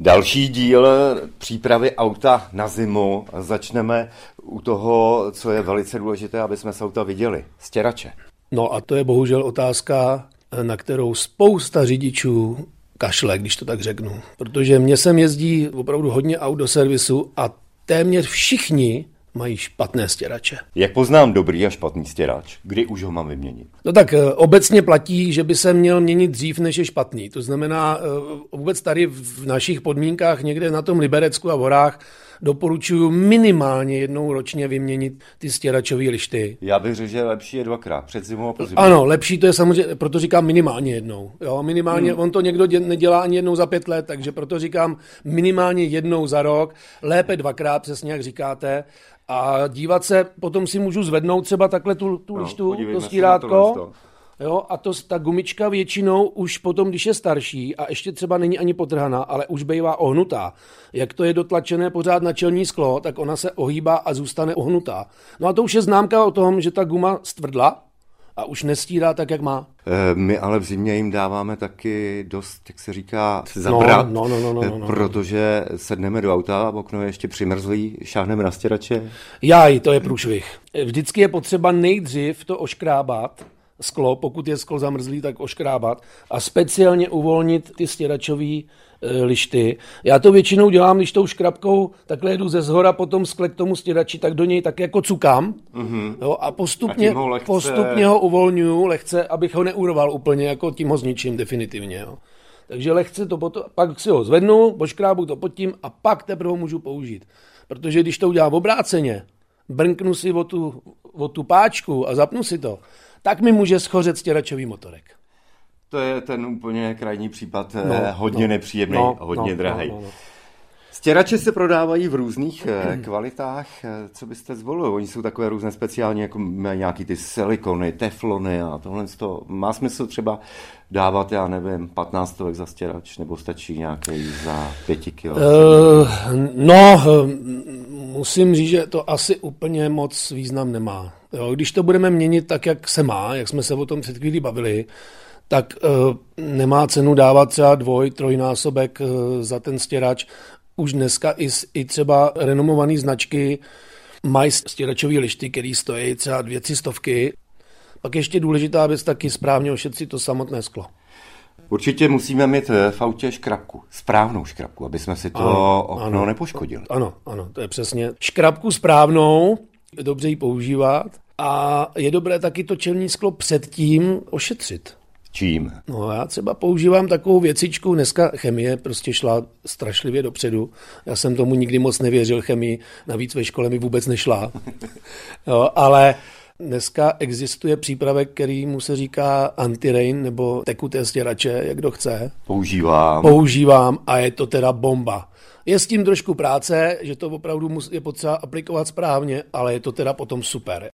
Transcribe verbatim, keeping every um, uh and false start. Další díl přípravy auta na zimu začneme u toho, co je velice důležité, aby jsme se auta viděli, stěrače. No a to je bohužel otázka, na kterou spousta řidičů kašle, když to tak řeknu. Protože mně sem jezdí opravdu hodně aut do servisu a téměř všichni mají špatné stěrače. Jak poznám dobrý a špatný stěrač? Kdy už ho mám vyměnit? No tak obecně platí, že by se měl měnit dřív, než je špatný. To znamená, vůbec tady v našich podmínkách někde na tom Liberecku a v horách doporučuji minimálně jednou ročně vyměnit ty stěračové lišty. Já bych řekl, že lepší je dvakrát, před zimou a po zimě. Ano, lepší to je samozřejmě, proto říkám minimálně jednou. Jo, minimálně, hmm. On to někdo dě, nedělá ani jednou za pět let, takže proto říkám minimálně jednou za rok, lépe dvakrát, přesně jak říkáte. A dívat se, potom si můžu zvednout třeba takhle tu, tu no, lištu, to stírátko. Jo, a to, ta gumička většinou už potom, když je starší a ještě třeba není ani potrhaná, ale už bývá ohnutá. Jak to je dotlačené pořád na čelní sklo, tak ona se ohýbá a zůstane ohnutá. No a to už je známka o tom, že ta guma stvrdla a už nestírá tak, jak má. My ale v zimě jim dáváme taky dost, jak se říká, zabrat, no, no, no, no, no, no. protože sedneme do auta, okno je ještě přimrzlý, šáhneme na stěrače. Jaj, to je průšvih. Vždycky je potřeba nejdřív to oškrábat, sklo, pokud je sklo zamrzlý, tak oškrábat a speciálně uvolnit ty stěračové lišty. Já to většinou dělám, když tou škrabkou takhle jedu ze zhora, potom skle k tomu stěrači, tak do něj tak jako cukám mm-hmm. jo, a postupně a ho, lehce... postupně ho uvolňuju lehce, abych ho neurval úplně, jako tím ho zničím definitivně. Jo. Takže lehce to potom, pak si ho zvednu, oškrábu to pod tím a pak teprve ho můžu použít. Protože když to udělám obráceně, brnknu si o tu, o tu páčku a zapnu si to, tak mi může schořet stěračový motorek. To je ten úplně krajní případ, no, hodně no, nepříjemný, no, hodně no, drahej. No, no, no. Stěrače se prodávají v různých kvalitách. Co byste zvolili? Oni jsou takové různé speciální, jako nějaký ty silikony, teflony a tohle. Má smysl třeba dávat, já nevím, patnáctovek za stěrač, nebo stačí nějaký za pěti kilo? Uh, no, musím říct, že to asi úplně moc význam nemá. Jo, když to budeme měnit tak, jak se má, jak jsme se o tom před chvílí bavili, tak uh, nemá cenu dávat třeba dvoj, trojnásobek uh, za ten stěrač. Už dneska i, i třeba renomované značky mají stěračové lišty, které stojí třeba dvě, tři stovky. Pak ještě důležitá věc taky správně ošetřit to samotné sklo. Určitě musíme mít v autě škrabku, správnou škrabku, aby jsme si to ano, okno ano, nepoškodili. Ano, ano, to je přesně. Škrabku správnou, dobře ji používat a je dobré taky to čelní sklo předtím ošetřit. Čím? No já třeba používám takovou věcičku, dneska chemie prostě šla strašlivě dopředu, já jsem tomu nikdy moc nevěřil chemii, navíc ve škole mi vůbec nešla, no, ale dneska existuje přípravek, který mu se říká anti-rain nebo tekuté stěrače, jak kdo chce. Používám. Používám a je to teda bomba. Je s tím trošku práce, že to opravdu je potřeba aplikovat správně, ale je to teda potom super.